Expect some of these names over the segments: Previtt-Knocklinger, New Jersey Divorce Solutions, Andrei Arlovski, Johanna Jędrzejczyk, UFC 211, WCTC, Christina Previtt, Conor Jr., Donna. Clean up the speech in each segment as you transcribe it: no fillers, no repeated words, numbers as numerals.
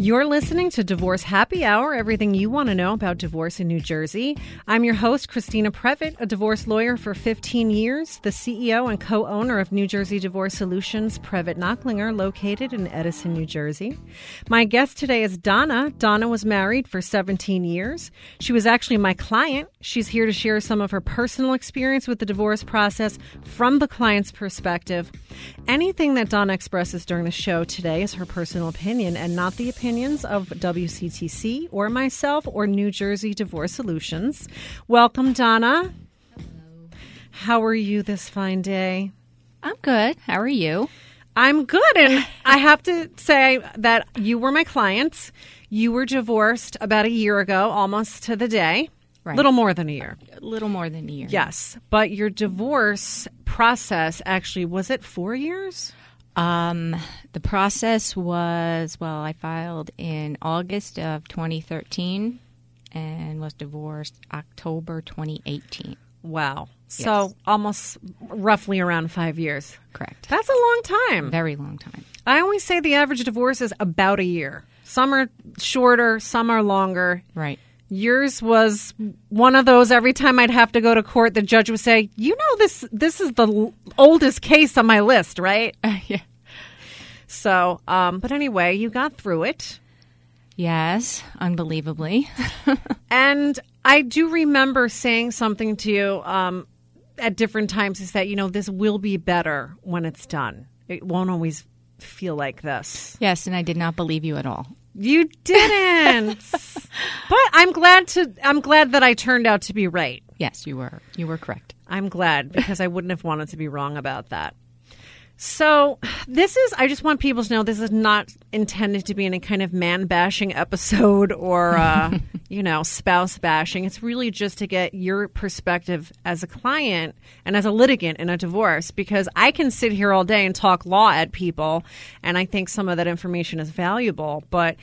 You're listening to Divorce Happy Hour, everything you want to know about divorce in New Jersey. I'm your host, Christina Previtt, a divorce lawyer for 15 years, the CEO and co-owner of New Jersey Divorce Solutions, Previtt-Knocklinger, located in Edison, New Jersey. My guest today is Donna. Donna was married for 17 years. She was actually my client. She's here to share some of her personal experience with the divorce process from the client's perspective. Anything that Donna expresses during the show today is her personal opinion and not the opinions of WCTC or myself or New Jersey Divorce Solutions. Welcome, Donna. Hello. How are you this fine day? I'm good. How are you? I'm good. And I have to say that you were my client. You were divorced about a year ago, almost to the day. Right. Little more than a year. A little more than a year. Yes. But your divorce process actually, was it 4 years? The process was, well, I filed in August of 2013 and was divorced October 2018. Wow. Yes. So almost roughly around 5 years. Correct. That's a long time. Very long time. I always say the average divorce is about a year. Some are shorter, some are longer. Right. Yours was one of those. Every time I'd have to go to court, the judge would say, you know, this is the oldest case on my list, right? Yeah. So, but anyway, you got through it. Yes, unbelievably. And I do remember saying something to you at different times is that, you know, this will be better when it's done. It won't always feel like this. Yes, and I did not believe you at all. You didn't. But I'm glad that I turned out to be right. Yes, you were. You were correct. I'm glad because I wouldn't have wanted to be wrong about that. So I just want people to know this is not intended to be any kind of man bashing episode or, you know, spouse bashing. It's really just to get your perspective as a client and as a litigant in a divorce, because I can sit here all day and talk law at people. And I think some of that information is valuable. But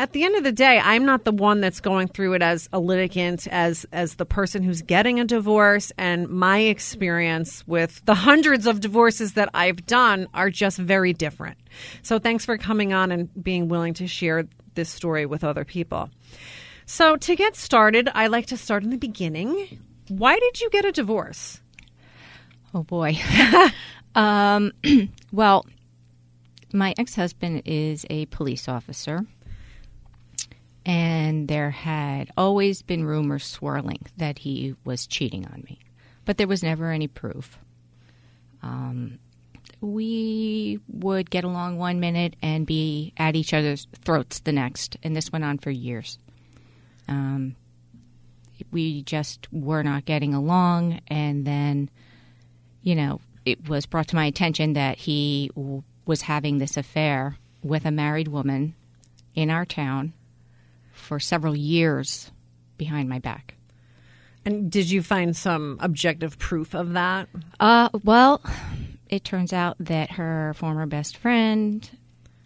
at the end of the day, I'm not the one that's going through it as a litigant, as the person who's getting a divorce. And my experience with the hundreds of divorces that I've done are just very different. So thanks for coming on and being willing to share this story with other people. So to get started, I like to start in the beginning. Why did you get a divorce? Oh, boy. Well, my ex-husband is a police officer. And there had always been rumors swirling that he was cheating on me. But there was never any proof. We would get along one minute and be at each other's throats the next. And this went on for years. We just were not getting along. And then, you know, it was brought to my attention that he was having this affair with a married woman in our town for several years behind my back. And did you find some objective proof of that? Well, it turns out that her former best friend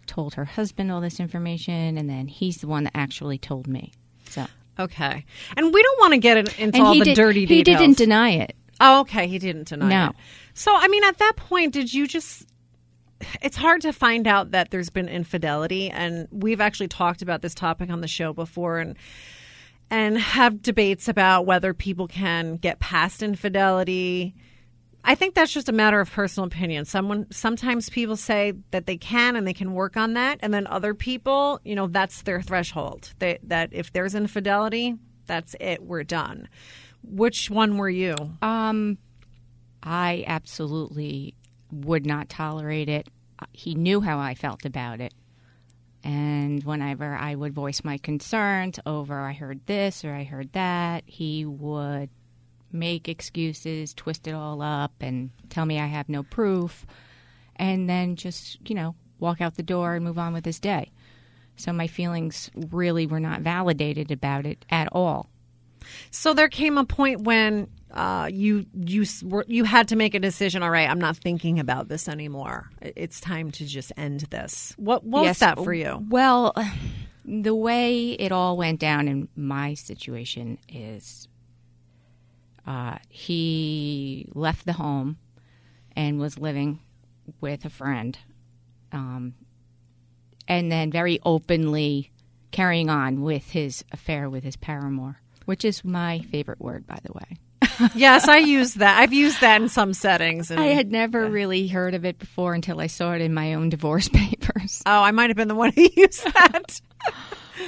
told her husband all this information, and then he's the one that actually told me. So okay. And we don't want to get into all the dirty details. He didn't deny it. Oh, okay. He didn't deny it. No. So, I mean, at that point, did you just... It's hard to find out that there's been infidelity, and we've actually talked about this topic on the show before and have debates about whether people can get past infidelity. I think that's just a matter of personal opinion. Sometimes people say that they can and they can work on that, and then other people, you know, that's their threshold, that if there's infidelity, that's it, we're done. Which one were you? I absolutely would not tolerate it. He knew how I felt about it. And whenever I would voice my concerns over I heard this or I heard that, he would make excuses, twist it all up, and tell me I have no proof, and then just, you know, walk out the door and move on with his day. So my feelings really were not validated about it at all. So there came a point when you had to make a decision. All right, I'm not thinking about this anymore. It's time to just end this. What was that for you? Well, the way it all went down in my situation is he left the home and was living with a friend and then very openly carrying on with his affair with his paramour, which is my favorite word, by the way. Yes, I use that. I've used that in some settings. And I had never really heard of it before until I saw it in my own divorce papers. Oh, I might have been the one who used that.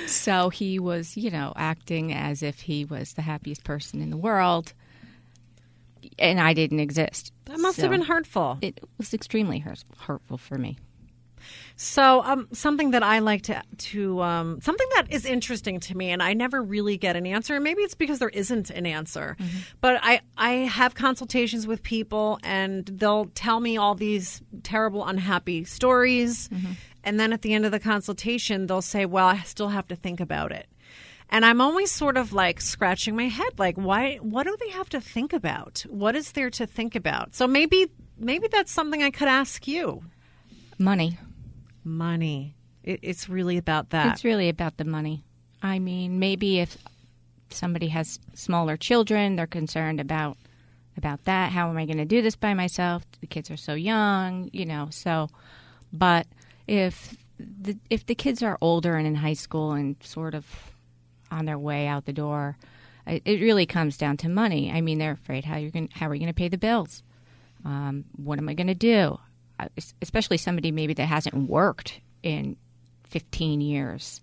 So he was, you know, acting as if he was the happiest person in the world, and I didn't exist. That must have been hurtful. It was extremely hurtful for me. So something that I like to something that is interesting to me, and I never really get an answer, and maybe it's because there isn't an answer, mm-hmm. but I have consultations with people, and they'll tell me all these terrible, unhappy stories, mm-hmm. and then at the end of the consultation, they'll say, well, I still have to think about it. And I'm always sort of like scratching my head, like, why? What do they have to think about? What is there to think about? So maybe that's something I could ask you. Money. It's really about that. It's really about the money. I mean, maybe if somebody has smaller children, they're concerned about that. How am I going to do this by myself? The kids are so young, you know. So, but if the kids are older and in high school and sort of on their way out the door, it really comes down to money. I mean, they're afraid how are we going to pay the bills? What am I going to do? Especially somebody maybe that hasn't worked in 15 years.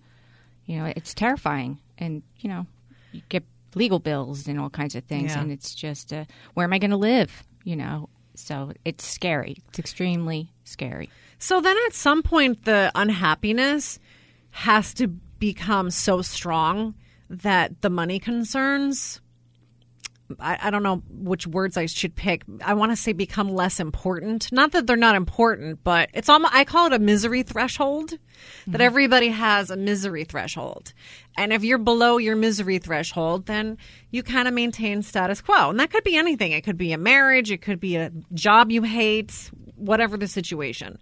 You know, it's terrifying. And, you know, you get legal bills and all kinds of things. Yeah. And it's just, where am I going to live? You know, so it's scary. It's extremely scary. So then at some point, the unhappiness has to become so strong that the money concerns, I don't know which words I should pick. I want to say become less important. Not that they're not important, but it's almost, I call it a misery threshold, mm-hmm. that everybody has a misery threshold. And if you're below your misery threshold, then you kind of maintain status quo. And that could be anything. It could be a marriage. It could be a job you hate, whatever the situation.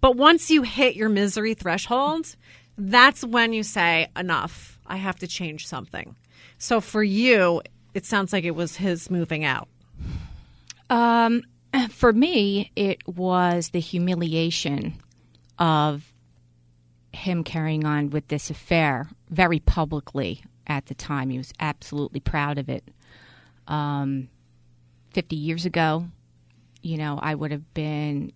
But once you hit your misery threshold, that's when you say, enough, I have to change something. So for you, it sounds like it was his moving out. For me, it was the humiliation of him carrying on with this affair very publicly at the time. He was absolutely proud of it. 50 years ago, you know, I would have been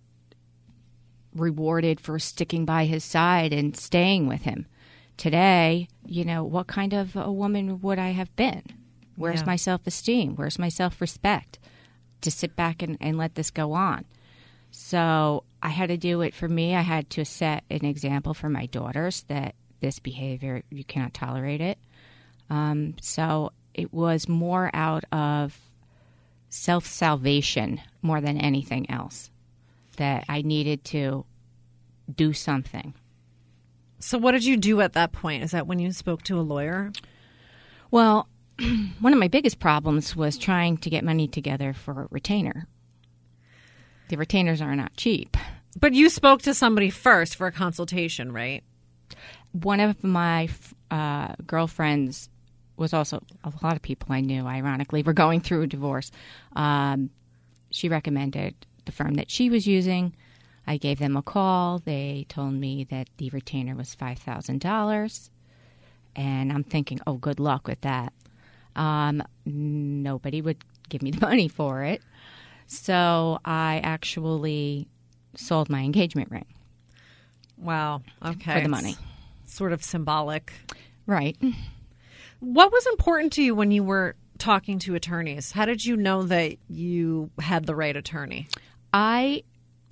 rewarded for sticking by his side and staying with him. Today, you know, what kind of a woman would I have been? Where's my self-esteem? Where's my self-respect to sit back and let this go on? So I had to do it for me. I had to set an example for my daughters that this behavior, you cannot tolerate it. So it was more out of self-salvation more than anything else, that I needed to do something. So what did you do at that point? Is that when you spoke to a lawyer? Well, one of my biggest problems was trying to get money together for a retainer. The retainers are not cheap. But you spoke to somebody first for a consultation, right? One of my girlfriends was also, a lot of people I knew, ironically, were going through a divorce. She recommended the firm that she was using. I gave them a call. They told me that the retainer was $5,000. And I'm thinking, oh, good luck with that. Nobody would give me the money for it. So I actually sold my engagement ring. Wow. Okay. For the money. It's sort of symbolic. Right. What was important to you when you were talking to attorneys? How did you know that you had the right attorney? I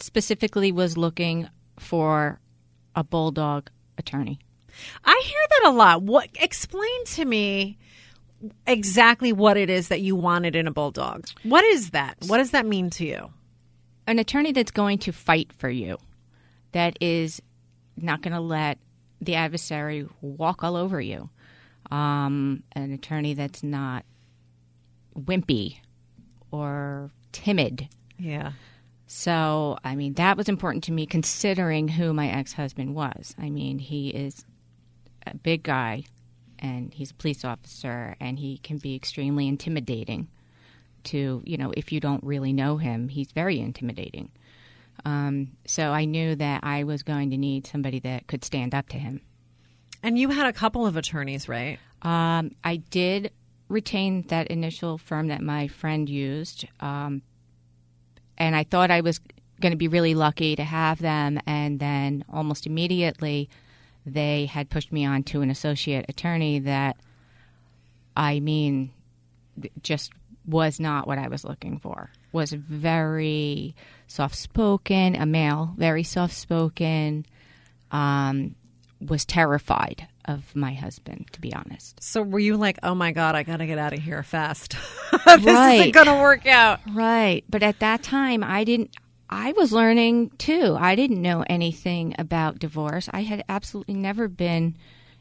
specifically was looking for a bulldog attorney. I hear that a lot. What? Explain to me exactly what it is that you wanted in a bulldog. What is that? What does that mean to you? An attorney that's going to fight for you, that is not going to let the adversary walk all over you. An attorney that's not wimpy or timid. Yeah. So, I mean, that was important to me considering who my ex-husband was. I mean, he is a big guy. And he's a police officer, and he can be extremely intimidating to, you know, if you don't really know him, he's very intimidating. So I knew that I was going to need somebody that could stand up to him. And you had a couple of attorneys, right? I did retain that initial firm that my friend used, and I thought I was going to be really lucky to have them. And then almost immediately, they had pushed me on to an associate attorney that, I mean, just was not what I was looking for. Was very soft-spoken, a male, very soft-spoken, was terrified of my husband, to be honest. So were you like, oh, my God, I got to get out of here fast. This isn't going to work out. Right. But at that time, I was learning, too. I didn't know anything about divorce. I had absolutely never been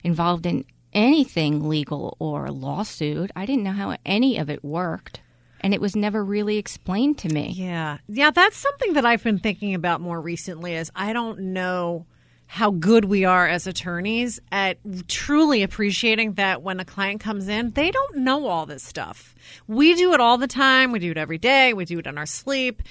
involved in anything legal or lawsuit. I didn't know how any of it worked. And it was never really explained to me. Yeah. Yeah, that's something that I've been thinking about more recently is I don't know how good we are as attorneys at truly appreciating that when a client comes in, they don't know all this stuff. We do it all the time. We do it every day. We do it in our sleep.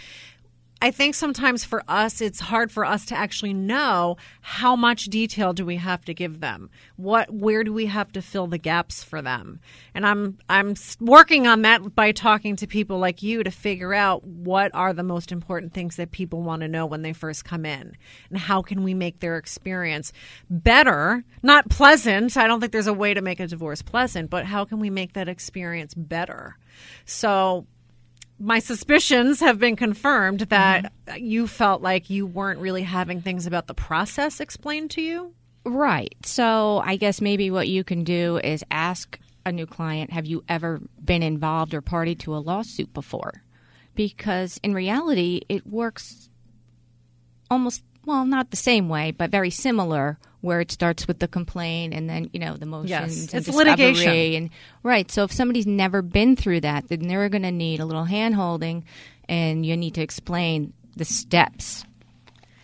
I think sometimes for us, it's hard for us to actually know how much detail do we have to give them? Where do we have to fill the gaps for them? And I'm working on that by talking to people like you to figure out what are the most important things that people want to know when they first come in and how can we make their experience better, not pleasant. I don't think there's a way to make a divorce pleasant, but how can we make that experience better? So my suspicions have been confirmed that you felt like you weren't really having things about the process explained to you? Right. So I guess maybe what you can do is ask a new client, have you ever been involved or party to a lawsuit before? Because in reality, it works almost, well, not the same way, but very similar, where it starts with the complaint and then, you know, the motions and it's litigation. And, right. So if somebody's never been through that, then they're going to need a little hand-holding and you need to explain the steps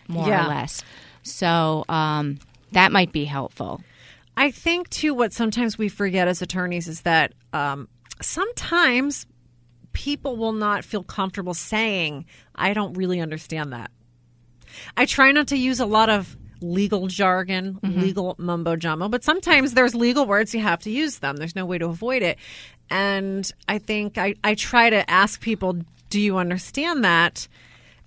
more or less. So that might be helpful. I think, too, what sometimes we forget as attorneys is that sometimes people will not feel comfortable saying, I don't really understand that. I try not to use a lot of legal jargon, legal mumbo jumbo, but sometimes there's legal words, you have to use them. There's no way to avoid it. And I think I try to ask people, do you understand that?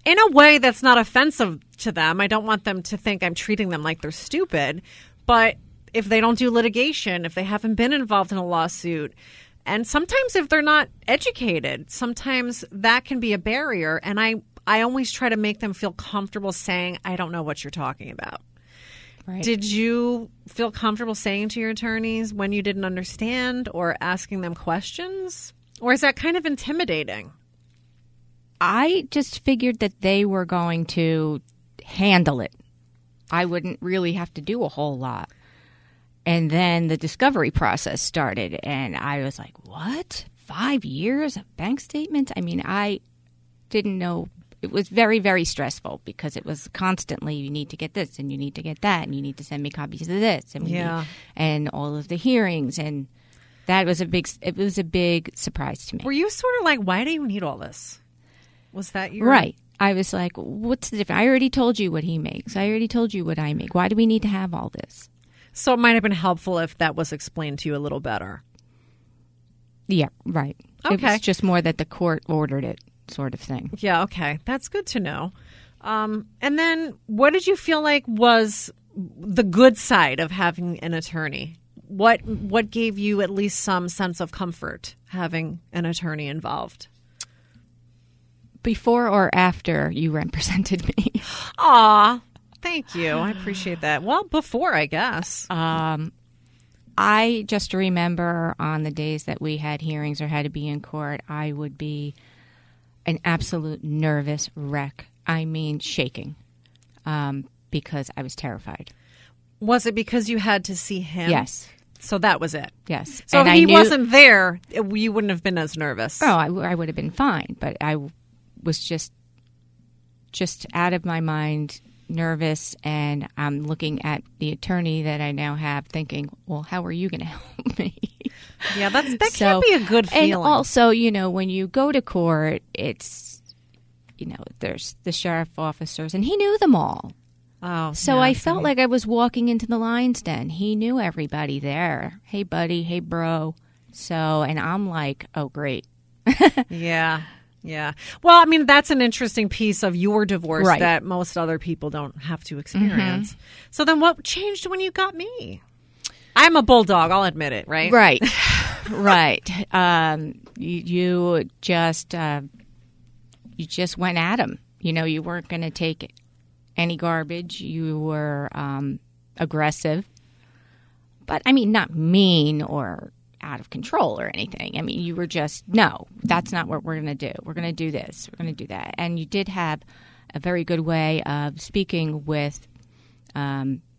In a way that's not offensive to them. I don't want them to think I'm treating them like they're stupid. But if they don't do litigation, if they haven't been involved in a lawsuit, and sometimes if they're not educated, sometimes that can be a barrier. And I always try to make them feel comfortable saying, I don't know what you're talking about. Right. Did you feel comfortable saying to your attorneys when you didn't understand or asking them questions? Or is that kind of intimidating? I just figured that they were going to handle it. I wouldn't really have to do a whole lot. And then the discovery process started. And I was like, what? 5 years of bank statements? I mean, I didn't know. It was very, very stressful because it was constantly, you need to get this and you need to get that and you need to send me copies of this and and all of the hearings. And that was a big surprise to me. Were you sort of like, why do you need all this? Was that your... Right. I was like, what's the difference? I already told you what he makes. I already told you what I make. Why do we need to have all this? So it might have been helpful if that was explained to you a little better. Yeah, right. Okay. It was just more that the court ordered it, sort of thing. Yeah, okay. That's good to know. And then what did you feel like was the good side of having an attorney? What gave you at least some sense of comfort having an attorney involved? Before or after you represented me? Aw, thank you. I appreciate that. Well, before, I guess. I just remember on the days that we had hearings or had to be in court, I would be an absolute nervous wreck. I mean, shaking because I was terrified. Was it because you had to see him? Yes. So that was it? Yes. So and if he wasn't there, you wouldn't have been as nervous? Oh, I would have been fine. But I was just out of my mind, nervous. And I'm looking at the attorney that I now have thinking, well, how are you going to help me? Yeah, that can't be a good feeling. And also, you know, when you go to court, it's you know, there's the sheriff officers, and he knew them all. Oh, so I felt like I was walking into the lion's den. He knew everybody there. Hey, buddy. Hey, bro. So, and I'm like, oh, great. Yeah. Yeah. Well, I mean, that's an interesting piece of your divorce that most other people don't have to experience. Mm-hmm. So then what changed when you got me? I'm a bulldog. I'll admit it. Right. Right. Right. You just went at him. You know, you weren't going to take it. Any garbage. You were aggressive, but I mean, not mean or out of control or anything. I mean, you were just, no, that's not what we're going to do. We're going to do this. We're going to do that. And you did have a very good way of speaking with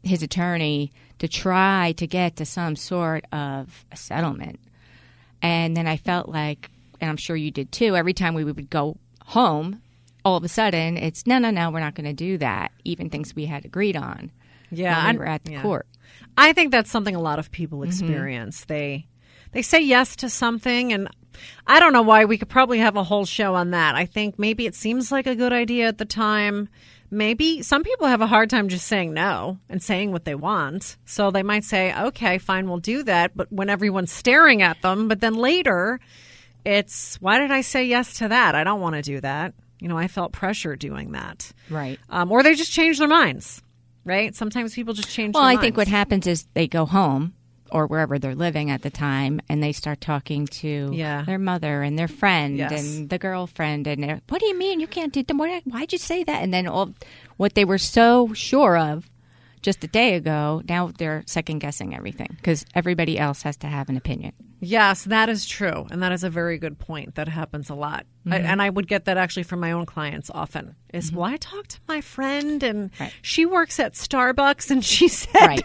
his attorney to try to get to some sort of a settlement. And then I felt like, and I'm sure you did too, every time we would go home, all of a sudden, it's, no, we're not going to do that, even things we had agreed on when we were at the court. I think that's something a lot of people experience. Mm-hmm. They say yes to something, and I don't know why. We could probably have a whole show on that. I think maybe it seems like a good idea at the time. Maybe some people have a hard time just saying no and saying what they want. So they might say, okay, fine, we'll do that, but when everyone's staring at them, but then later it's, why did I say yes to that? I don't want to do that. You know, I felt pressure doing that. Right. Or they just change their minds, right? Sometimes people just change their minds. Well, I think what happens is they go home or wherever they're living at the time, and they start talking to their mother and their friend and the girlfriend. And what do you mean you can't do them? Why'd you say that? And then all what they were so sure of just a day ago, now they're second-guessing everything because everybody else has to have an opinion. Yes, that is true. And that is a very good point. That happens a lot. Mm-hmm. And I would get that actually from my own clients often is, mm-hmm. well, I talked to my friend and she works at Starbucks and she said,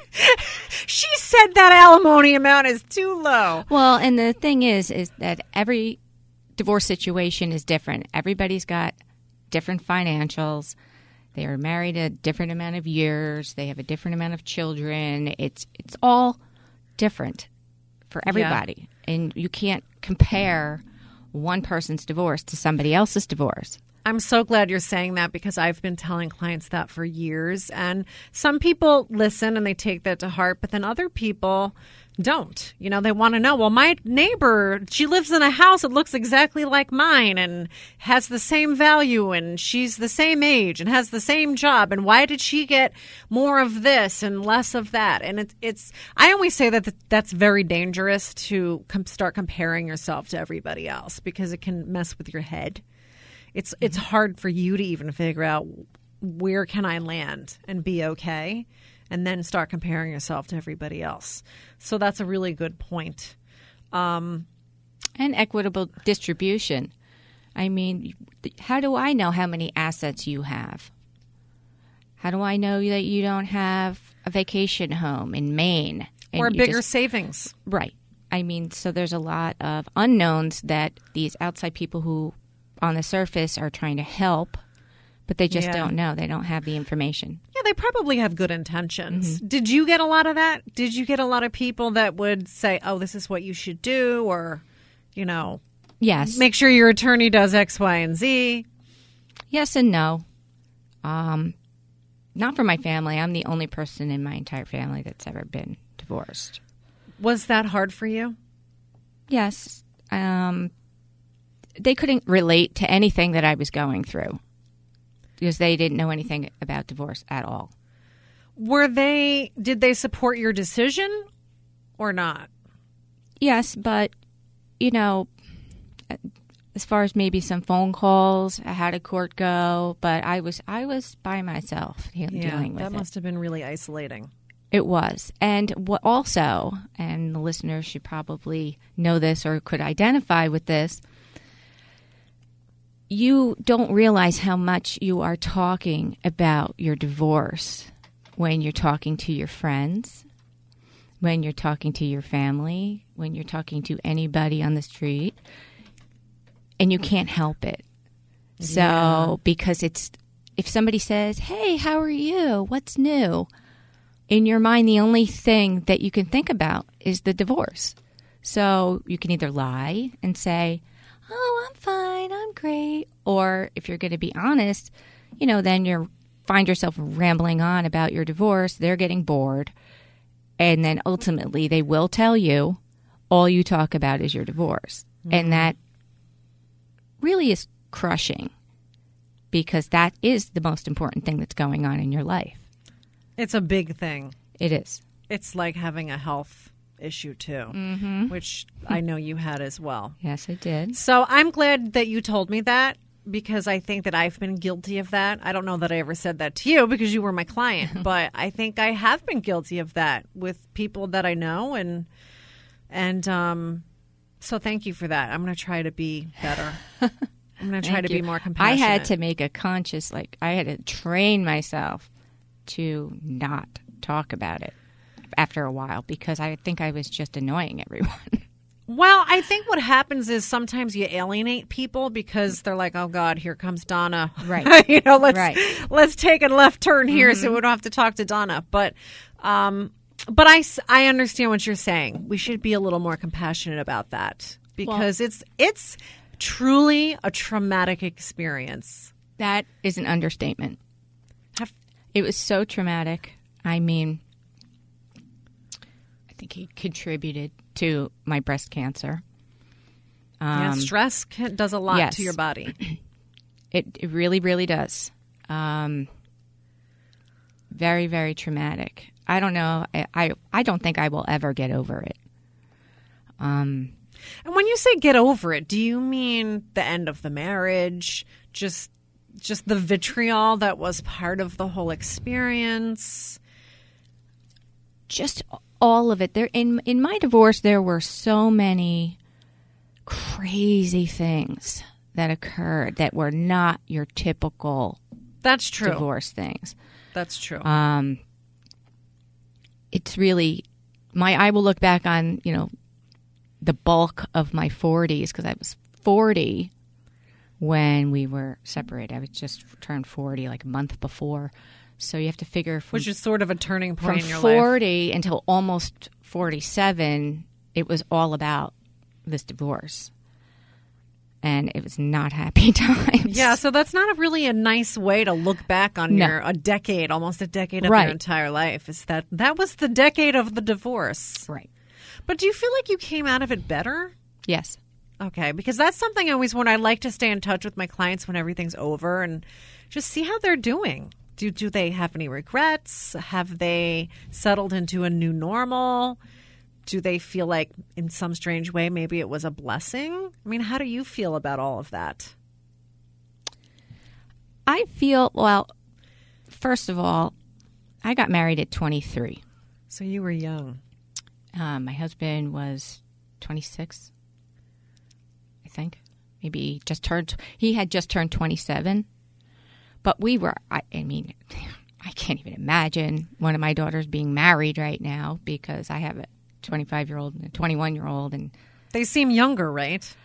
she said that alimony amount is too low. Well, and the thing is that every divorce situation is different. Everybody's got different financials. They are married a different amount of years. They have a different amount of children. It's all different for everybody. Yeah. And you can't compare one person's divorce to somebody else's divorce. I'm so glad you're saying that because I've been telling clients that for years. And some people listen and they take that to heart, but then other people don't. You know, they want to know, well, my neighbor, she lives in a house that looks exactly like mine and has the same value and she's the same age and has the same job. And why did she get more of this and less of that? And it's I always say that that's very dangerous to start comparing yourself to everybody else because it can mess with your head. It's hard for you to even figure out where can I land and be okay and then start comparing yourself to everybody else. So that's a really good point. And equitable distribution. I mean, how do I know how many assets you have? How do I know that you don't have a vacation home in Maine? Or bigger savings. Right. I mean, so there's a lot of unknowns that these outside people who on the surface are trying to help, but they just don't know. They don't have the information. Yeah, they probably have good intentions. Mm-hmm. Did you get a lot of that? Did you get a lot of people that would say, oh, this is what you should do or, you know, make sure your attorney does X, Y, and Z? Yes and no. Not for my family. I'm the only person in my entire family that's ever been divorced. Was that hard for you? Yes. They couldn't relate to anything that I was going through because they didn't know anything about divorce at all. Did they support your decision or not? Yes, but, you know, as far as maybe some phone calls, how did court go? But I was by myself dealing with it. That must have been really isolating. It was. And what also, and the listeners should probably know this or could identify with this, you don't realize how much you are talking about your divorce when you're talking to your friends, when you're talking to your family, when you're talking to anybody on the street, and you can't help it. Yeah. So because if somebody says, hey, how are you? What's new? In your mind, the only thing that you can think about is the divorce. So you can either lie and say, oh, I'm fine, I'm great. Or or if you're going to be honest, you know, then you find yourself rambling on about your divorce. They're getting bored. And then ultimately they will tell you all you talk about is your divorce. Mm-hmm. And that really is crushing because that is the most important thing that's going on in your life. It's a big thing. It is. It's like having a health issue too, mm-hmm. which I know you had as well. Yes, I did. So I'm glad that you told me that because I think that I've been guilty of that. I don't know that I ever said that to you because you were my client, but I think I have been guilty of that with people that I know, and so thank you for that. I'm going to try to be better. I'm going to try to be more compassionate. I had to make a conscious, I had to train myself to not talk about it after a while because I think I was just annoying everyone. Well, I think what happens is sometimes you alienate people because they're like, "Oh God, here comes Donna." Right. Let's take a left turn here, mm-hmm. so we don't have to talk to Donna. But I understand what you're saying. We should be a little more compassionate about that because it's truly a traumatic experience. That is an understatement. It was so traumatic. I mean, I think he contributed to my breast cancer. Stress does a lot to your body. It really, really does. Very, very traumatic. I don't know. I don't think I will ever get over it. And when you say get over it, do you mean the end of the marriage? Just the vitriol that was part of the whole experience? Just all of it. There in my divorce, there were so many crazy things that occurred that were not your typical That's true. Divorce things. That's true. It's really I will look back on, the bulk of my 40s because I was 40 when we were separated. I was just turned 40 a month before. So you have to figure which is sort of a turning point in your life. From 40 until almost 47, it was all about this divorce. And it was not happy times. Yeah, so that's not really a nice way to look back on almost a decade of your entire life. Is that was the decade of the divorce. Right. But do you feel like you came out of it better? Yes. Okay, because that's something I always want. I like to stay in touch with my clients when everything's over and just see how they're doing. Do they have any regrets? Have they settled into a new normal? Do they feel like in some strange way maybe it was a blessing? I mean, how do you feel about all of that? I feel, first of all, I got married at 23. So you were young. My husband was 26, I think. Maybe he had just turned 27. But we were, I can't even imagine one of my daughters being married right now because I have a 25-year-old and a 21-year-old. And they seem younger, right?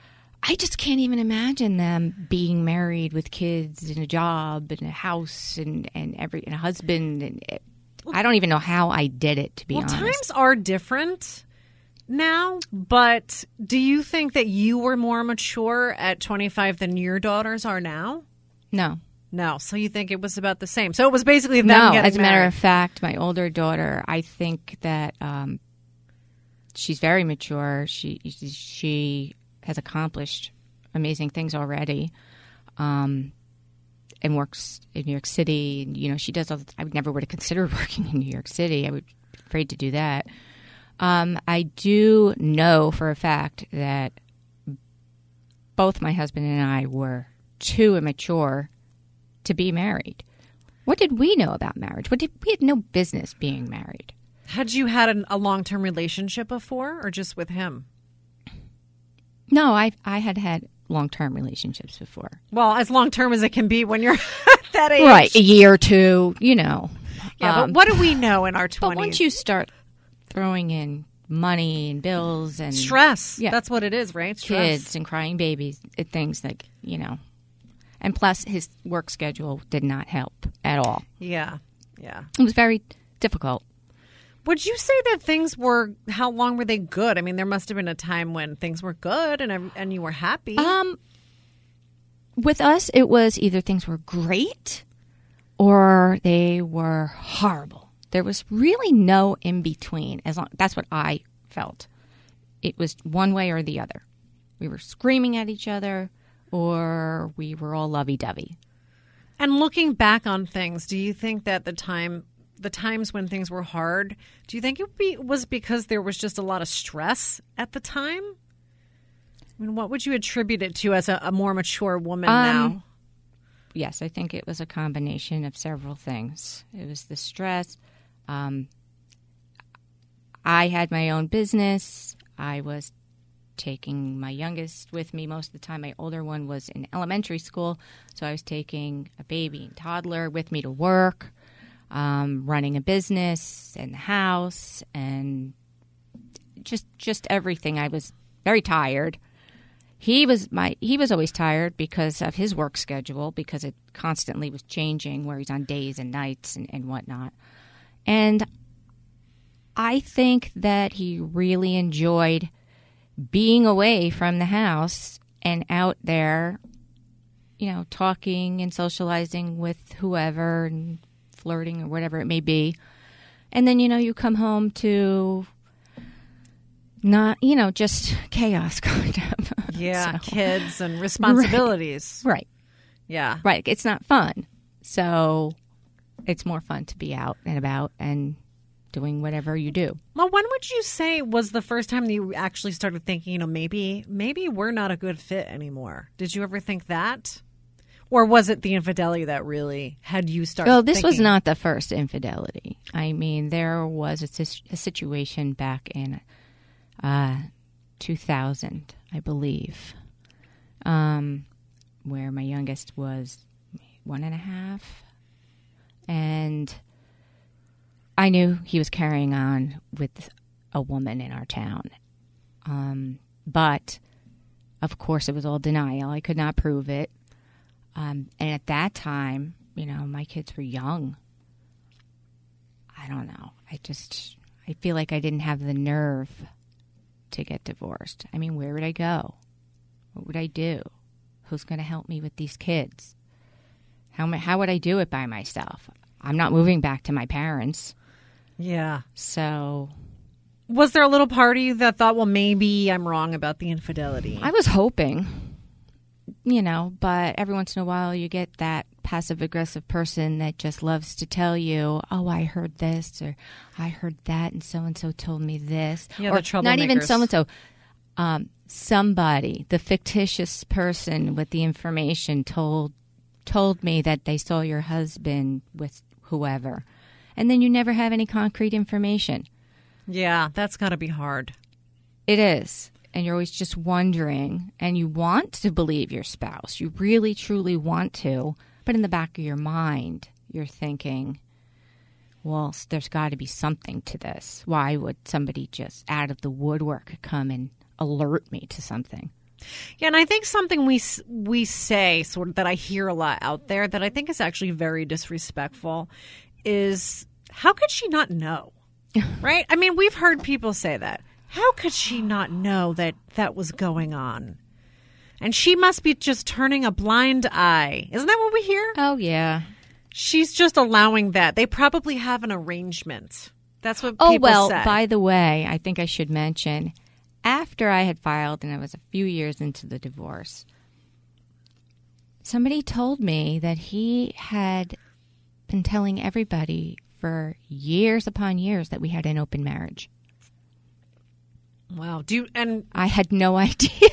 I just can't even imagine them being married with kids and a job and a house and a husband. I don't even know how I did it, to be honest. Well, times are different now, but do you think that you were more mature at 25 than your daughters are now? No. So you think it was about the same. So it was basically them getting married. No, as a matter of fact, my older daughter, I think that she's very mature. She has accomplished amazing things already. And works in New York City. And, she does all the time. I never would have considered working in New York City. I would be afraid to do that. I do know for a fact that both my husband and I were too immature to be married. What did we know about marriage? We had no business being married. Had you had a long-term relationship before or just with him? No, I had had long-term relationships before. Well, as long-term as it can be when you're at that age. Right, a year or two, Yeah, but what do we know in our 20s? But once you start throwing in money and bills and... stress. Yeah, that's what it is, right? Stress. Kids and crying babies, things like, And plus, his work schedule did not help at all. Yeah. It was very difficult. Would you say that things were, how long were they good? I mean, there must have been a time when things were good and you were happy. with us, it was either things were great or they were horrible. There was really no in between. That's what I felt. It was one way or the other. We were screaming at each other, or we were all lovey-dovey. And looking back on things, do you think that the times when things were hard, do you think it was because there was just a lot of stress at the time? I mean, what would you attribute it to as a more mature woman now? Yes, I think it was a combination of several things. It was the stress. I had my own business. I was taking my youngest with me most of the time. My older one was in elementary school, so I was taking a baby and toddler with me to work, running a business and the house, and just everything. I was very tired. He was always tired because of his work schedule, because it constantly was changing, where he's on days and nights and whatnot. And I think that he really enjoyed being away from the house and out there, talking and socializing with whoever and flirting or whatever it may be. And then, you come home to not, just chaos going down. Yeah, so, kids and responsibilities. Right. Yeah. Right. It's not fun. So it's more fun to be out and about and doing whatever you do. Well, when would you say was the first time that you actually started thinking, maybe we're not a good fit anymore? Did you ever think that? Or was it the infidelity that really had you start thinking? Well, this was not the first infidelity. I mean, there was a situation back in 2000, I believe, where my youngest was 1.5, and I knew he was carrying on with a woman in our town. But, of course, it was all denial. I could not prove it. And at that time, my kids were young. I don't know. I feel like I didn't have the nerve to get divorced. I mean, where would I go? What would I do? Who's going to help me with these kids? How would I do it by myself? I'm not moving back to my parents. Yeah. So was there a little part of you that thought, well, maybe I'm wrong about the infidelity? I was hoping, but every once in a while you get that passive-aggressive person that just loves to tell you, oh, I heard this, or I heard that, and so-and-so told me this. Yeah, or the troublemakers. Not even so-and-so. Somebody, the fictitious person with the information told me that they saw your husband with whoever. And then you never have any concrete information. Yeah, that's got to be hard. It is. And you're always just wondering, and you want to believe your spouse. You really, truly want to. But in the back of your mind, you're thinking, well, there's got to be something to this. Why would somebody just out of the woodwork come and alert me to something? Yeah, and I think something we say sort of that I hear a lot out there that I think is actually very disrespectful is, how could she not know? Right? I mean, we've heard people say that. How could she not know that that was going on? And she must be just turning a blind eye. Isn't that what we hear? Oh, yeah. She's just allowing that. They probably have an arrangement. That's what people say. Oh, well, by the way, I think I should mention, after I had filed and I was a few years into the divorce, somebody told me that he had been telling everybody for years upon years that we had an open marriage. Wow. I had no idea.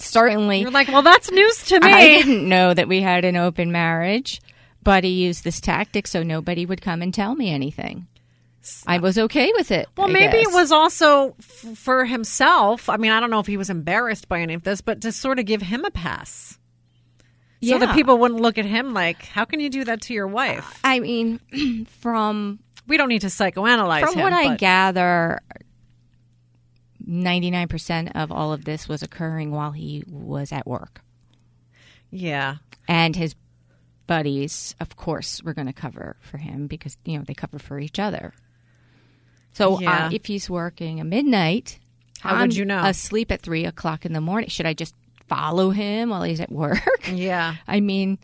Certainly. You're like, well, that's news to me. I didn't know that we had an open marriage, but he used this tactic so nobody would come and tell me anything. So, I was okay with it. Well, maybe it was also for himself. I mean, I don't know if he was embarrassed by any of this, but to sort of give him a pass. Yeah. So that people wouldn't look at him like, how can you do that to your wife? I mean, we don't need to psychoanalyze him. From what I gather, 99% of all of this was occurring while he was at work. Yeah. And his buddies, of course, were going to cover for him because, they cover for each other. So yeah. If he's working at midnight, how would you know? Asleep at 3 o'clock in the morning. Should I just follow him while he's at work. Yeah. I mean...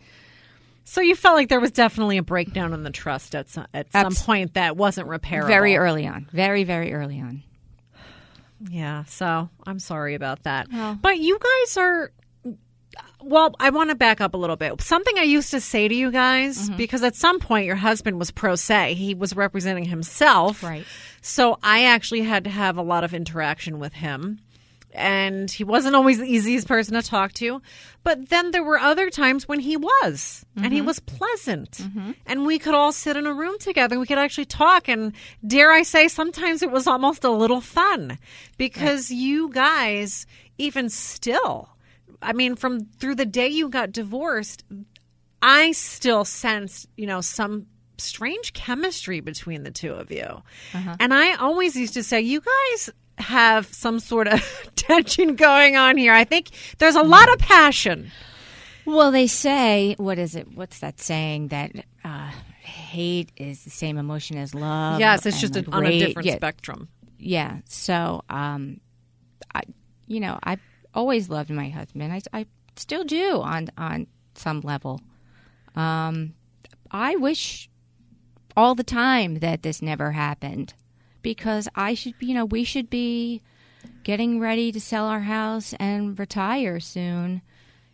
So you felt like there was definitely a breakdown in the trust at some point that wasn't repairable. Very early on. Very, very early on. Yeah. So I'm sorry about that. Well, but you guys are... Well, I want to back up a little bit. Something I used to say to you guys, because at some point your husband was pro se. He was representing himself. Right. So I actually had to have a lot of interaction with him. And he wasn't always the easiest person to talk to. But then there were other times when he was. And he was pleasant. And we could all sit in a room together. And we could actually talk. And dare I say, sometimes it was almost a little fun. Because you guys, even still... I mean, from through the day you got divorced, I still sensed, you know, some strange chemistry between the two of you. And I always used to say, you guys have some sort of tension going on here. I think there's a lot of passion. Well, they say, what is it? What's that saying that hate is the same emotion as love? Yes, it's just on a different spectrum. Yeah. So, I always loved my husband. I still do on some level. I wish all the time that this never happened because we should be getting ready to sell our house and retire soon.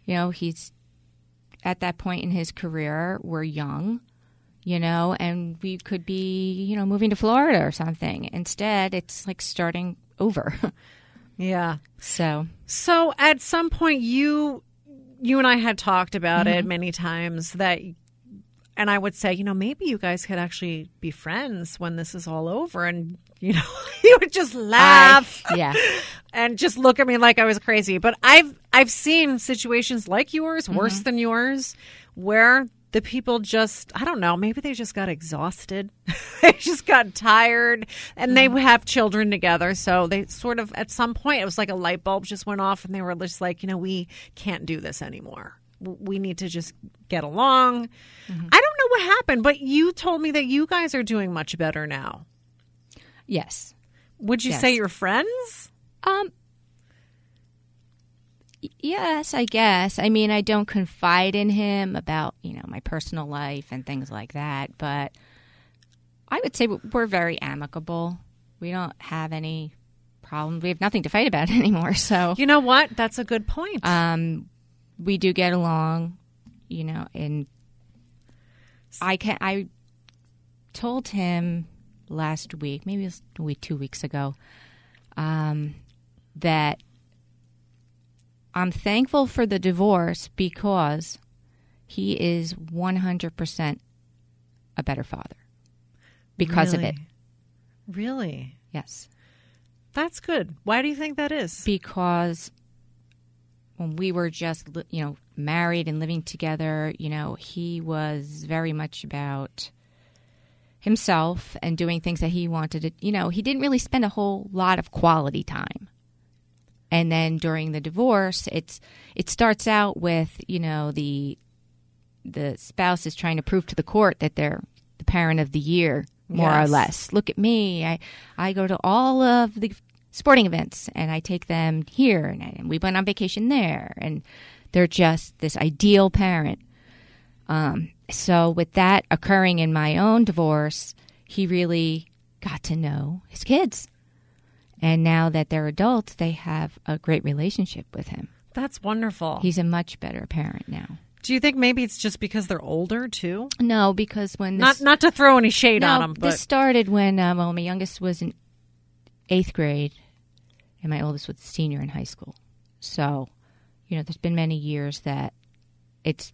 You know, he's at that point in his career. We're young, you know, and we could be, you know, moving to Florida or something. Instead, it's like starting over. Yeah. So at some point you and I had talked about it many times that, and I would say, you know, maybe you guys could actually be friends when this is all over. And, you know, he would just laugh and just look at me like I was crazy. But I've seen situations like yours, worse than yours, where the people just, I don't know, maybe they just got exhausted. They just got tired and they have children together. So they sort of, at some point, it was like a light bulb just went off and they were just like, you know, we can't do this anymore. We need to just get along. I don't know what happened, but you told me that you guys are doing much better now. Yes. Would you say you're friends? Yes, I guess. I mean, I don't confide in him about, you know, my personal life and things like that. But I would say we're very amicable. We don't have any problems. We have nothing to fight about anymore. So you know what? That's a good point. We do get along, you know, and I told him last week, maybe it was 2 weeks ago, that I'm thankful for the divorce because he is 100% a better father because of it. Really? Yes. That's good. Why do you think that is? Because when we were just, you know, married and living together, you know, he was very much about himself and doing things that he wanted to, you know, he didn't really spend a whole lot of quality time. And then during the divorce, it starts out with, you know, the spouse is trying to prove to the court that they're the parent of the year, more or less. Look at me. I go to all of the sporting events, and I take them here, and we went on vacation there. And they're just this ideal parent. So with that occurring in my own divorce, he really got to know his kids. And now that they're adults, they have a great relationship with him. That's wonderful. He's a much better parent now. Do you think maybe it's just because they're older, too? No, because when... Not to throw any shade on them, but... This started when my youngest was in 8th grade and my oldest was a senior in high school. So, you know, there's been many years that it's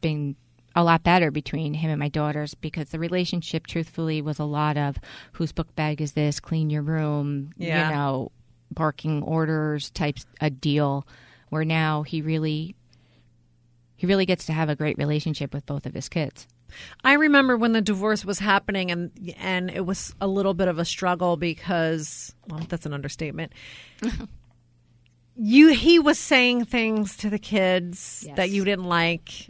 been a lot better between him and my daughters because the relationship, truthfully, was a lot of whose book bag is this, clean your room, you know, barking orders types a deal where now he really gets to have a great relationship with both of his kids. I remember when the divorce was happening and it was a little bit of a struggle because, well, that's an understatement. He was saying things to the kids that you didn't like.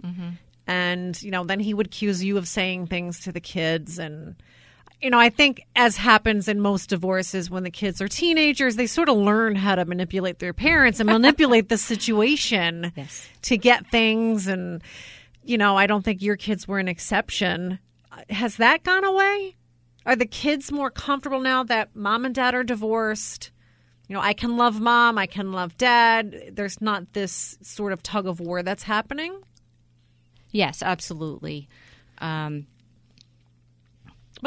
And, you know, then he would accuse you of saying things to the kids. And you know, I think as happens in most divorces, when the kids are teenagers, they sort of learn how to manipulate their parents and manipulate the situation yes. to get things. And, you know, I don't think your kids were an exception. Has that gone away? Are the kids more comfortable now that mom and dad are divorced? You know, I can love mom, I can love dad. There's not this sort of tug of war that's happening. Yes, absolutely. But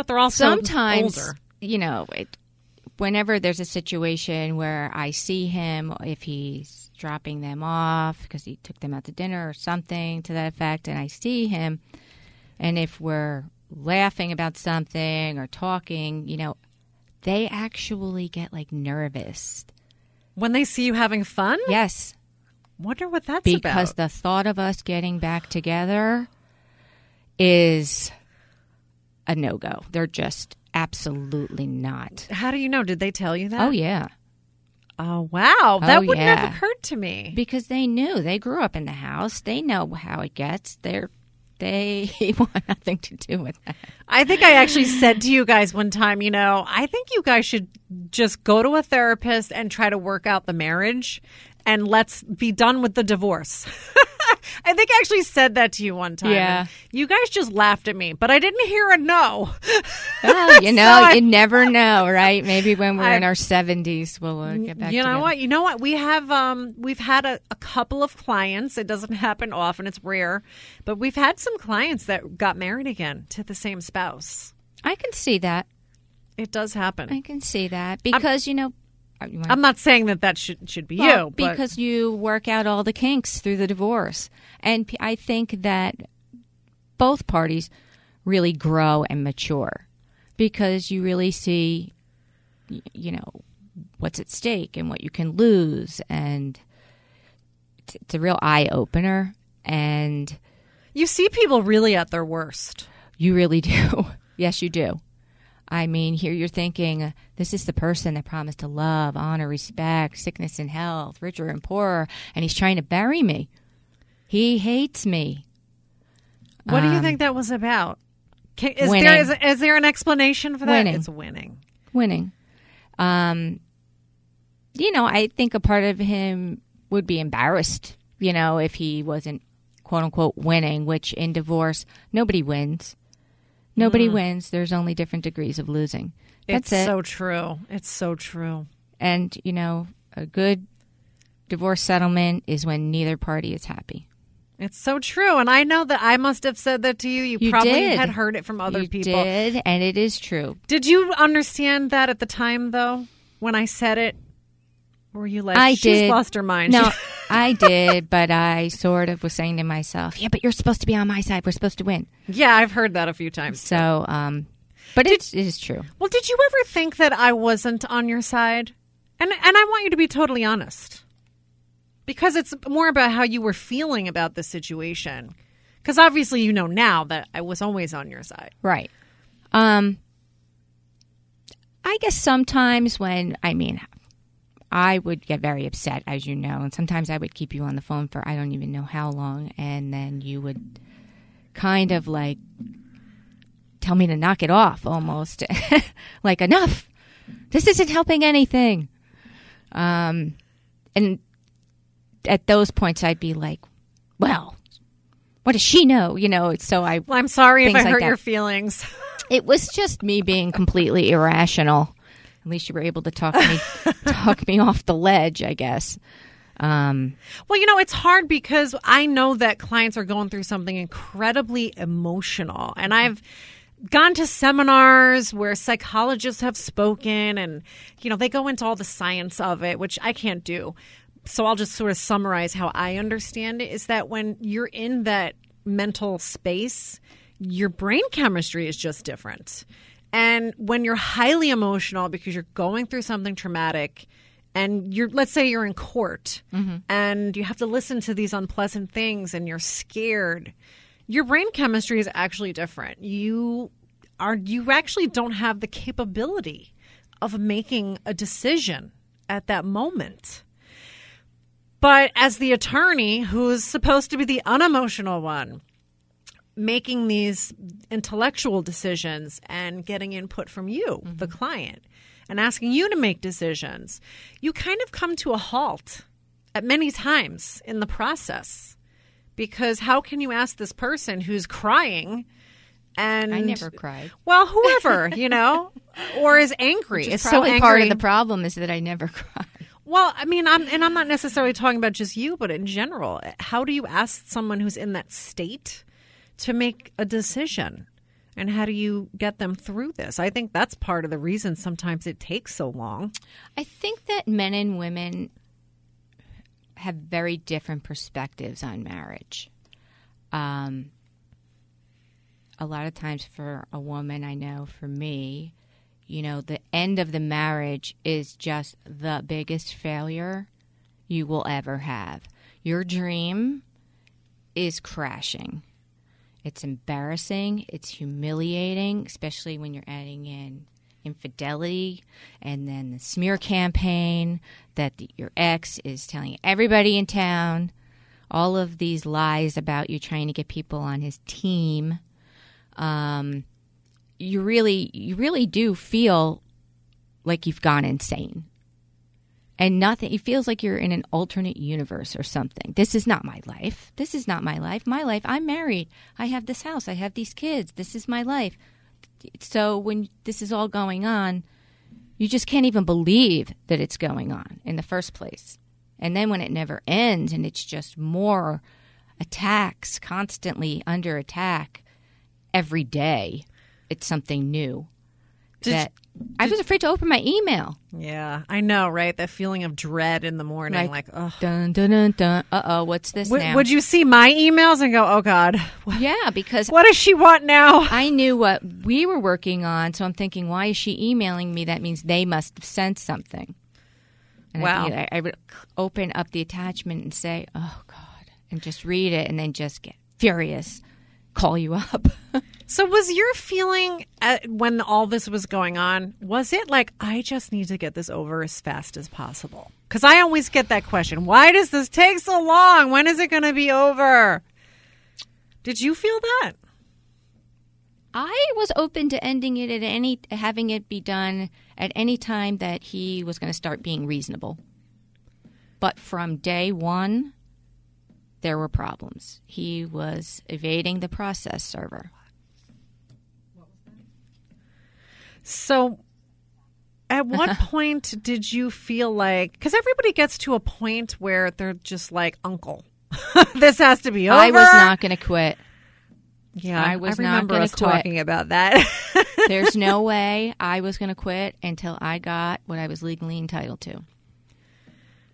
they're also sometimes older. You know, whenever there's a situation where I see him, if he's dropping them off because he took them out to dinner or something to that effect, and I see him, and if we're laughing about something or talking, you know, they actually get like nervous when they see you having fun. Yes. Wonder what that's about. Because the thought of us getting back together is a no-go. They're just absolutely not. How do you know? Did they tell you that? Oh, yeah. Oh, wow. That wouldn't have occurred to me. Because they knew. They grew up in the house. They know how it gets. They want nothing to do with that. I think I actually said to you guys one time, you know, I think you guys should just go to a therapist and try to work out the marriage. And let's be done with the divorce. I think I actually said that to you one time. Yeah. You guys just laughed at me, but I didn't hear a no. Well, you know, so you never know, right? Maybe when we're in our 70s, we'll get back together. You know what? We have, we've had a couple of clients. It doesn't happen often. It's rare. But we've had some clients that got married again to the same spouse. I can see that. It does happen. I can see that because, I'm not saying that should be you. Because you work out all the kinks through the divorce. And I think that both parties really grow and mature because you really see, you know, what's at stake and what you can lose. And it's a real eye-opener. And you see people really at their worst. You really do. Yes, you do. I mean, here you're thinking, this is the person that promised to love, honor, respect, sickness and health, richer and poorer, and he's trying to bury me. He hates me. What do you think that was about? Is there an explanation for that? Winning. It's winning. Winning. You know, I think a part of him would be embarrassed, you know, if he wasn't, quote unquote, winning, which in divorce, nobody wins. Nobody wins. There's only different degrees of losing. That's it. So true. It's so true. And, you know, a good divorce settlement is when neither party is happy. It's so true. And I know that I must have said that to you. You probably had heard it from other people. You did, and it is true. Did you understand that at the time, though, when I said it? Were you like, she's lost her mind? No, I did, but I sort of was saying to myself, yeah, but you're supposed to be on my side. We're supposed to win. Yeah, I've heard that a few times. So, but it is true. Well, did you ever think that I wasn't on your side? And I want you to be totally honest because it's more about how you were feeling about the situation. Because obviously, you know now that I was always on your side. Right. I guess sometimes when, I would get very upset, as you know, and sometimes I would keep you on the phone for I don't even know how long, and then you would kind of like tell me to knock it off almost, like enough. This isn't helping anything. And at those points, I'd be like, well, what does she know? You know, so I'm sorry if I hurt your feelings. It was just me being completely irrational. At least you were able to talk me off the ledge, I guess. Well, you know, it's hard because I know that clients are going through something incredibly emotional. And I've gone to seminars where psychologists have spoken and, you know, they go into all the science of it, which I can't do. So I'll just sort of summarize how I understand it is that when you're in that mental space, your brain chemistry is just different. And when you're highly emotional because you're going through something traumatic and let's say you're in court mm-hmm. and you have to listen to these unpleasant things and you're scared, your brain chemistry is actually different. You actually don't have the capability of making a decision at that moment. But as the attorney who's supposed to be the unemotional one, making these intellectual decisions and getting input from you, mm-hmm. the client, and asking you to make decisions, you kind of come to a halt at many times in the process. Because how can you ask this person who's crying and... I never cried. Well, whoever, you know, or is angry. It's so angry. Part of the problem is that I never cry. Well, I mean, I'm not necessarily talking about just you, but in general, how do you ask someone who's in that state to make a decision? And how do you get them through this? I think that's part of the reason sometimes it takes so long. I think that men and women have very different perspectives on marriage. A lot of times for a woman, I know for me, you know, the end of the marriage is just the biggest failure you will ever have. Your dream is crashing. It's embarrassing. It's humiliating, especially when you're adding in infidelity and then the smear campaign that your ex is telling everybody in town, all of these lies about you trying to get people on his team. You really do feel like you've gone insane. And nothing, it feels like you're in an alternate universe or something. This is not my life. This is not my life. My life, I'm married. I have this house. I have these kids. This is my life. So when this is all going on, you just can't even believe that it's going on in the first place. And then when it never ends and it's just more attacks, constantly under attack every day, it's something new. I was afraid to open my email. Yeah, I know, right? That feeling of dread in the morning, like oh. Dun, dun, dun, dun. Uh-oh, what's this now? Would you see my emails and go, oh, God. Yeah, because... What does she want now? I knew what we were working on, so I'm thinking, why is she emailing me? That means they must have sent something. And wow. I would open up the attachment and say, oh, God, and just read it and then just get furious, call you up. So was your feeling when all this was going on, was it like, I just need to get this over as fast as possible? Because I always get that question. Why does this take so long? When is it going to be over? Did you feel that? I was open to ending it having it be done at any time that he was going to start being reasonable. But from day one, there were problems. He was evading the process server. So at what point did you feel like, because everybody gets to a point where they're just like, uncle, this has to be over. I was not going to quit. Yeah, I was not going to quit. I remember us talking about that. There's no way I was going to quit until I got what I was legally entitled to.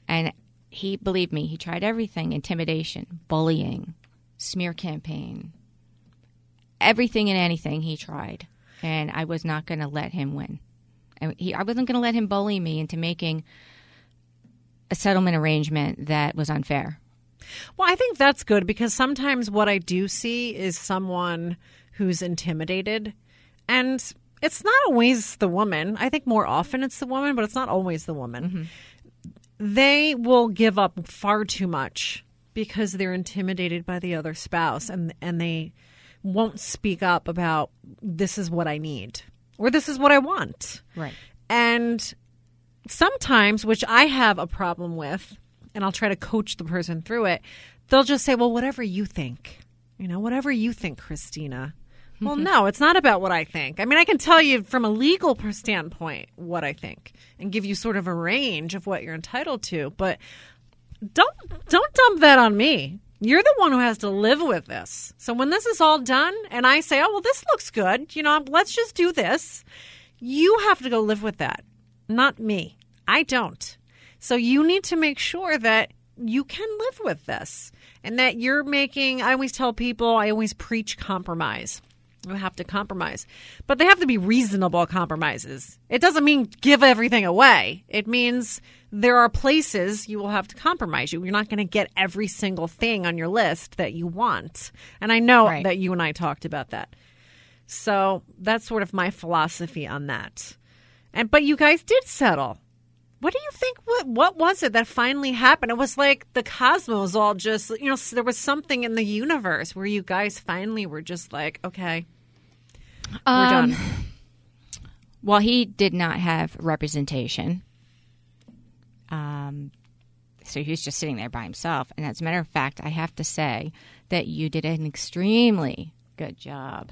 And he, believed me, he tried everything, intimidation, bullying, smear campaign, everything and anything he tried. And I was not going to let him win. I wasn't going to let him bully me into making a settlement arrangement that was unfair. Well, I think that's good because sometimes what I do see is someone who's intimidated. And it's not always the woman. I think more often it's the woman, but it's not always the woman. Mm-hmm. They will give up far too much because they're intimidated by the other spouse and they won't speak up about this is what I need or this is what I want. Right. And sometimes, which I have a problem with, and I'll try to coach the person through it, they'll just say, well, whatever you think. You know, whatever you think, Christina. Mm-hmm. Well, no, it's not about what I think. I mean, I can tell you from a legal standpoint what I think and give you sort of a range of what you're entitled to, but don't dump that on me. You're the one who has to live with this. So when this is all done and I say, oh, well, this looks good. You know, let's just do this. You have to go live with that, not me. I don't. So you need to make sure that you can live with this and that you're making, I always tell people, I always preach compromise. You have to compromise. But they have to be reasonable compromises. It doesn't mean give everything away. It means there are places you will have to compromise. You're not going to get every single thing on your list that you want. And I know right. that you and I talked about that. So that's sort of my philosophy on that. But you guys did settle. What do you think? What was it that finally happened? It was like the cosmos all just, you know, there was something in the universe where you guys finally were just like, okay, we're done. Well, he did not have representation. So he was just sitting there by himself. And as a matter of fact, I have to say that you did an extremely good job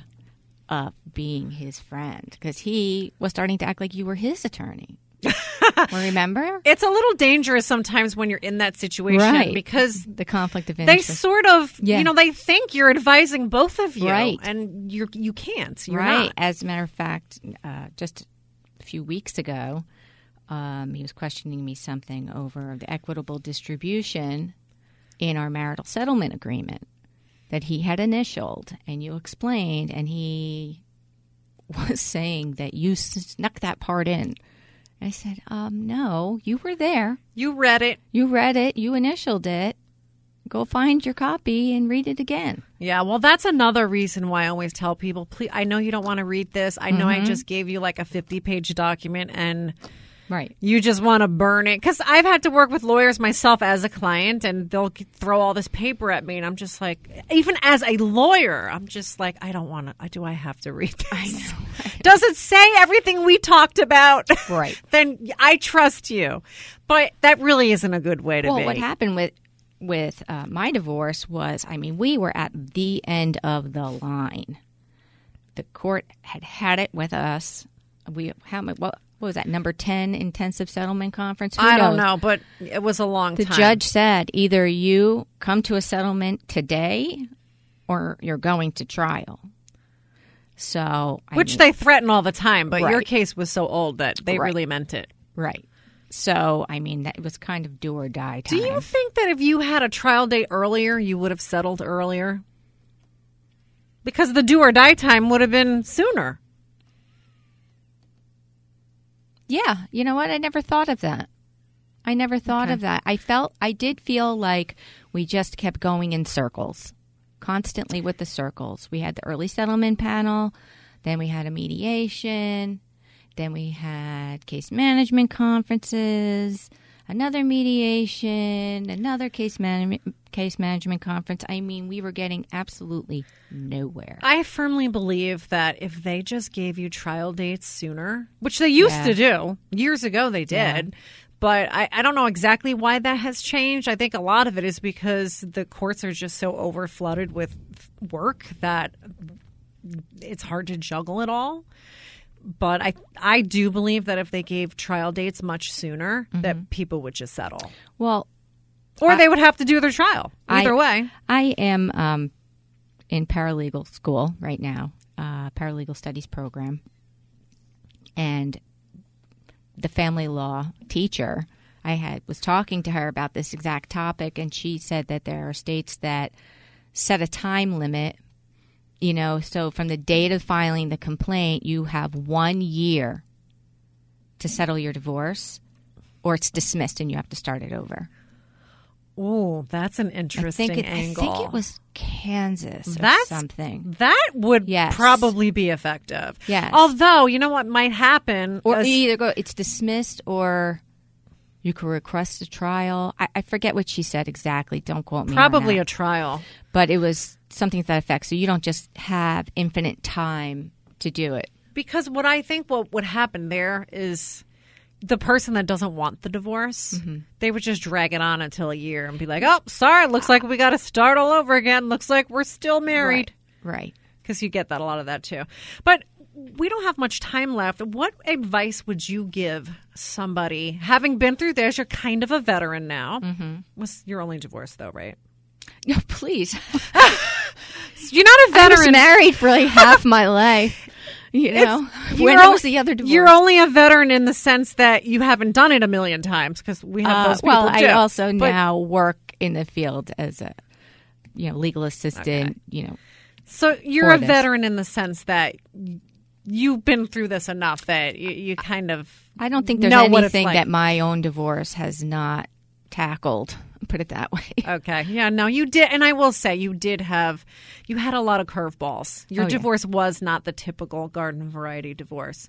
of being his friend, because he was starting to act like you were his attorney. Remember? It's a little dangerous sometimes when you're in that situation, right? Because the conflict of interest. They sort of, you know, they think you're advising both of you, right? And you can't, you're right? Not. As a matter of fact, just a few weeks ago, he was questioning me something over the equitable distribution in our marital settlement agreement that he had initialed, and you explained, and he was saying that you snuck that part in. I said, no, you were there. You read it. You initialed it. Go find your copy and read it again. Yeah, well, that's another reason why I always tell people, please, I know you don't want to read this. I know I just gave you like a 50-page document and right, you just want to burn it. Because I've had to work with lawyers myself as a client, and they'll throw all this paper at me. And I'm just like, even as a lawyer, I'm just like, I don't want to. Do I have to read this? I know. Does it say everything we talked about? Right. Then I trust you. But that really isn't a good way to be. Well, what happened with my divorce was, I mean, we were at the end of the line. The court had it with us. What was that, number 10 intensive settlement conference? Who knows? I don't know, but it was a long time. The judge said either you come to a settlement today or you're going to trial. So, which they threaten all the time, but your case was so old that they really meant it. Right. So, I mean, that was kind of do or die time. Do you think that if you had a trial date earlier, you would have settled earlier? Because the do or die time would have been sooner. Yeah. You know what? I never thought of that. I did feel like we just kept going in circles, constantly with the circles. We had the early settlement panel, then we had a mediation, then we had case management conferences, another mediation, another case management conference. I mean, we were getting absolutely nowhere. I firmly believe that if they just gave you trial dates sooner, which they used to do, years ago they did, but I don't know exactly why that has changed. I think a lot of it is because the courts are just so overflooded with work that it's hard to juggle it all. But I do believe that if they gave trial dates much sooner, that people would just settle. Well, or they would have to do their trial. Either way. I am in paralegal school right now, paralegal studies program. And the family law teacher, I was talking to her about this exact topic, and she said that there are states that set a time limit. You know, so from the date of filing the complaint, you have 1 year to settle your divorce, or it's dismissed and you have to start it over. Oh, that's an interesting angle. I think it was Kansas or something. That would probably be effective. Yes. Although, you know what might happen? Or you either go, it's dismissed, or you could request a trial. I forget what she said exactly. Don't quote me on that. Probably a trial. But it was something to that effect. So you don't just have infinite time to do it. Because what I think what would happen there is the person that doesn't want the divorce, they would just drag it on until a year and be like, oh, sorry, looks like we got to start all over again. Looks like we're still married. Right. Because you get that a lot of that too. But we don't have much time left. What advice would you give somebody having been through this? You're kind of a veteran now. Was your only divorce though, right? No, please. You're not a veteran. I was married for like half my life. You know, when was the other divorce? You're only a veteran in the sense that you haven't done it a million times, because we have those people too. I also now work in the field as a legal assistant. Okay. You know, so you're a veteran in the sense that you've been through this enough that you kind of. I don't think there's anything that my own divorce has not tackled put it that way. Okay. Yeah, no, you did. And I will say you had a lot of curveballs. Your divorce was not the typical garden variety divorce.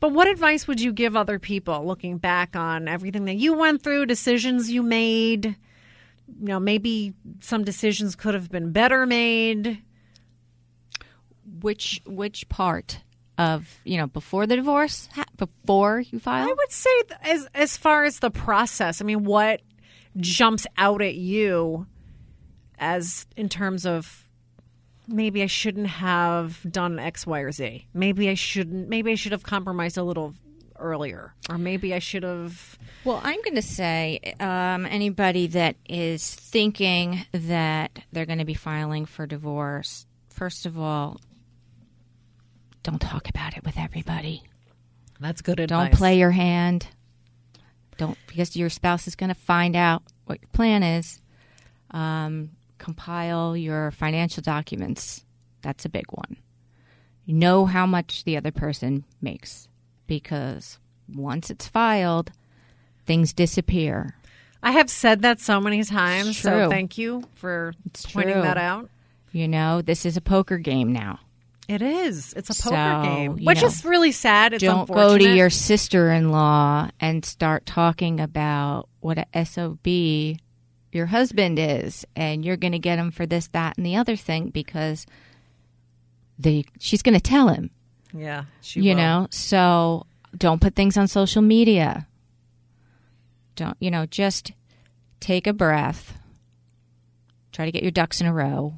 But what advice would you give other people looking back on everything that you went through, decisions you made? You know, maybe some decisions could have been better made. Which part of, you know, before the divorce, before you filed? I would say as far as the process, I mean, what jumps out at you as in terms of maybe I shouldn't have done X, Y, or Z. Maybe I should have compromised a little earlier, or maybe I should have. Well, I'm going to say anybody that is thinking that they're going to be filing for divorce, first of all, don't talk about it with everybody. That's good advice. Don't play your hand. Don't, because your spouse is going to find out what your plan is. Compile your financial documents. That's a big one. You know how much the other person makes, because once it's filed, things disappear. I have said that so many times, so thank you for pointing that out. You know, this is a poker game now. It is. It's a poker game, which is really sad. It's unfortunate. Don't go to your sister-in-law and start talking about what a SOB your husband is, and you're going to get him for this, that, and the other thing, because she's going to tell him. Yeah, she will. You know, so don't put things on social media. Don't, you know, just take a breath. Try to get your ducks in a row.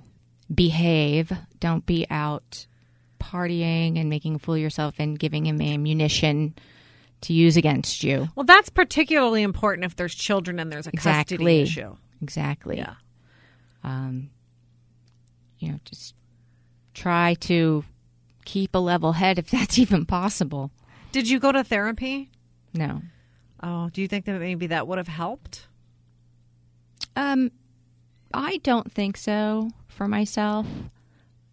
Behave. Don't be out partying and making a fool of yourself and giving him ammunition to use against you. Well, that's particularly important if there's children and there's a custody issue. Exactly. Yeah. You know, just try to keep a level head if that's even possible. Did you go to therapy? No. Oh, do you think that maybe that would have helped? I don't think so for myself.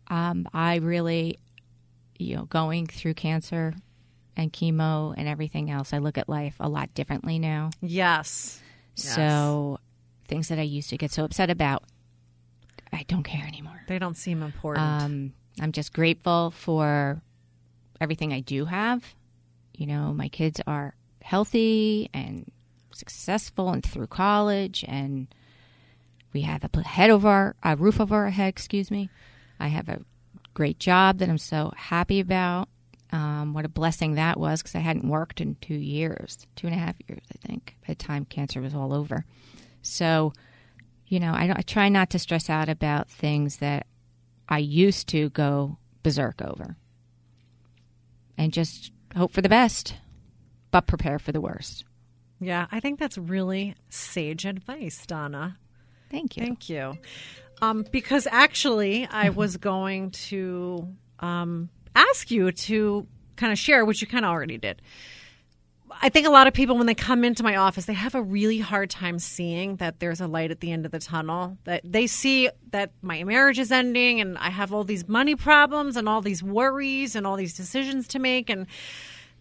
I really, you know, going through cancer and chemo and everything else, I look at life a lot differently now. Yes. So things that I used to get so upset about, I don't care anymore. They don't seem important. I'm just grateful for everything I do have. You know, my kids are healthy and successful and through college, and we have a roof over our head, excuse me. I have a great job that I'm so happy about. What a blessing that was, because I hadn't worked in 2.5 years, I think, by the time cancer was all over. So, you know, I try not to stress out about things that I used to go berserk over, and just hope for the best, but prepare for the worst. Yeah, I think that's really sage advice, Donna. Thank you. Thank you. Because actually, I was going to ask you to kind of share, which you kind of already did. I think a lot of people, when they come into my office, they have a really hard time seeing that there's a light at the end of the tunnel, that they see that my marriage is ending and I have all these money problems and all these worries and all these decisions to make, and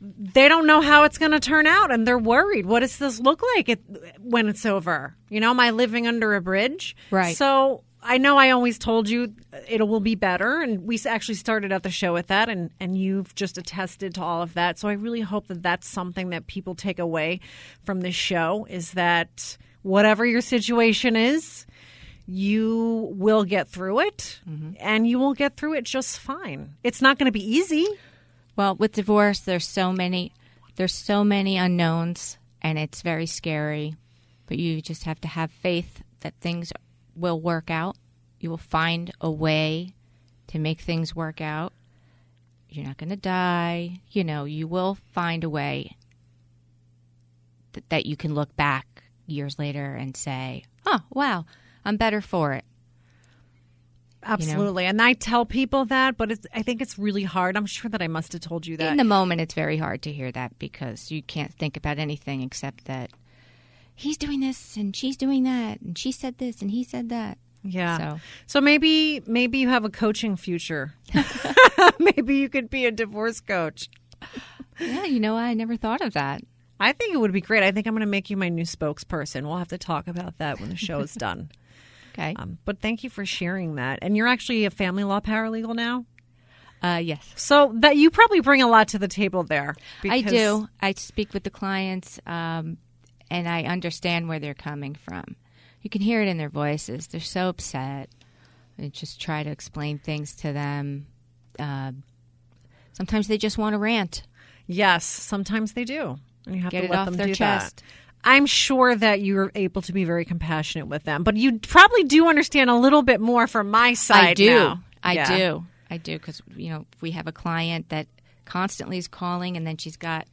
they don't know how it's going to turn out, and they're worried. What does this look like when it's over? You know, am I living under a bridge? Right. So I know I always told you it will be better, and we actually started out the show with that, and you've just attested to all of that. So I really hope that that's something that people take away from this show, is that whatever your situation is, you will get through it, and you will get through it just fine. It's not going to be easy. Well, with divorce, there's so many unknowns, and it's very scary, but you just have to have faith that things will work out. You will find a way to make things work out. You're not going to die. You know, you will find a way that you can look back years later and say, oh, wow, I'm better for it. Absolutely. You know? And I tell people that, but I think it's really hard. I'm sure that I must have told you that. In the moment, it's very hard to hear that, because you can't think about anything except that he's doing this and she's doing that and she said this and he said that. Yeah. So maybe you have a coaching future. Maybe you could be a divorce coach. Yeah, you know, I never thought of that. I think it would be great. I think I'm going to make you my new spokesperson. We'll have to talk about that when the show is done. Okay. But thank you for sharing that. And you're actually a family law paralegal now? Yes. So that you probably bring a lot to the table there. I do. I speak with the clients, and I understand where they're coming from. You can hear it in their voices. They're so upset. I just try to explain things to them. Sometimes they just want to rant. Yes, sometimes they do. And you have to let them do that. I'm sure that you're able to be very compassionate with them, but you probably do understand a little bit more from my side now. I do, because we have a client that constantly is calling, and then she's got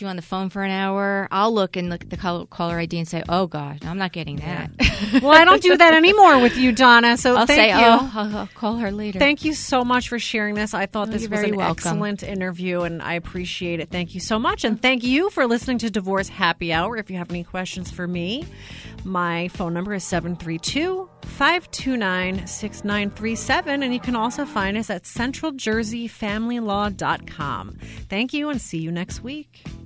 you on the phone for an hour. I'll look at the caller ID and say, oh, gosh, I'm not getting that. Yeah. Well, I don't do that anymore with you, Donna, so thank you. I'll call her later. Thank you so much for sharing this. I thought this was an excellent interview, and I appreciate it. Thank you so much, and thank you for listening to Divorce Happy Hour. If you have any questions for me, my phone number is 732-529-6937, and you can also find us at centraljerseyfamilylaw.com. Thank you, and see you next week.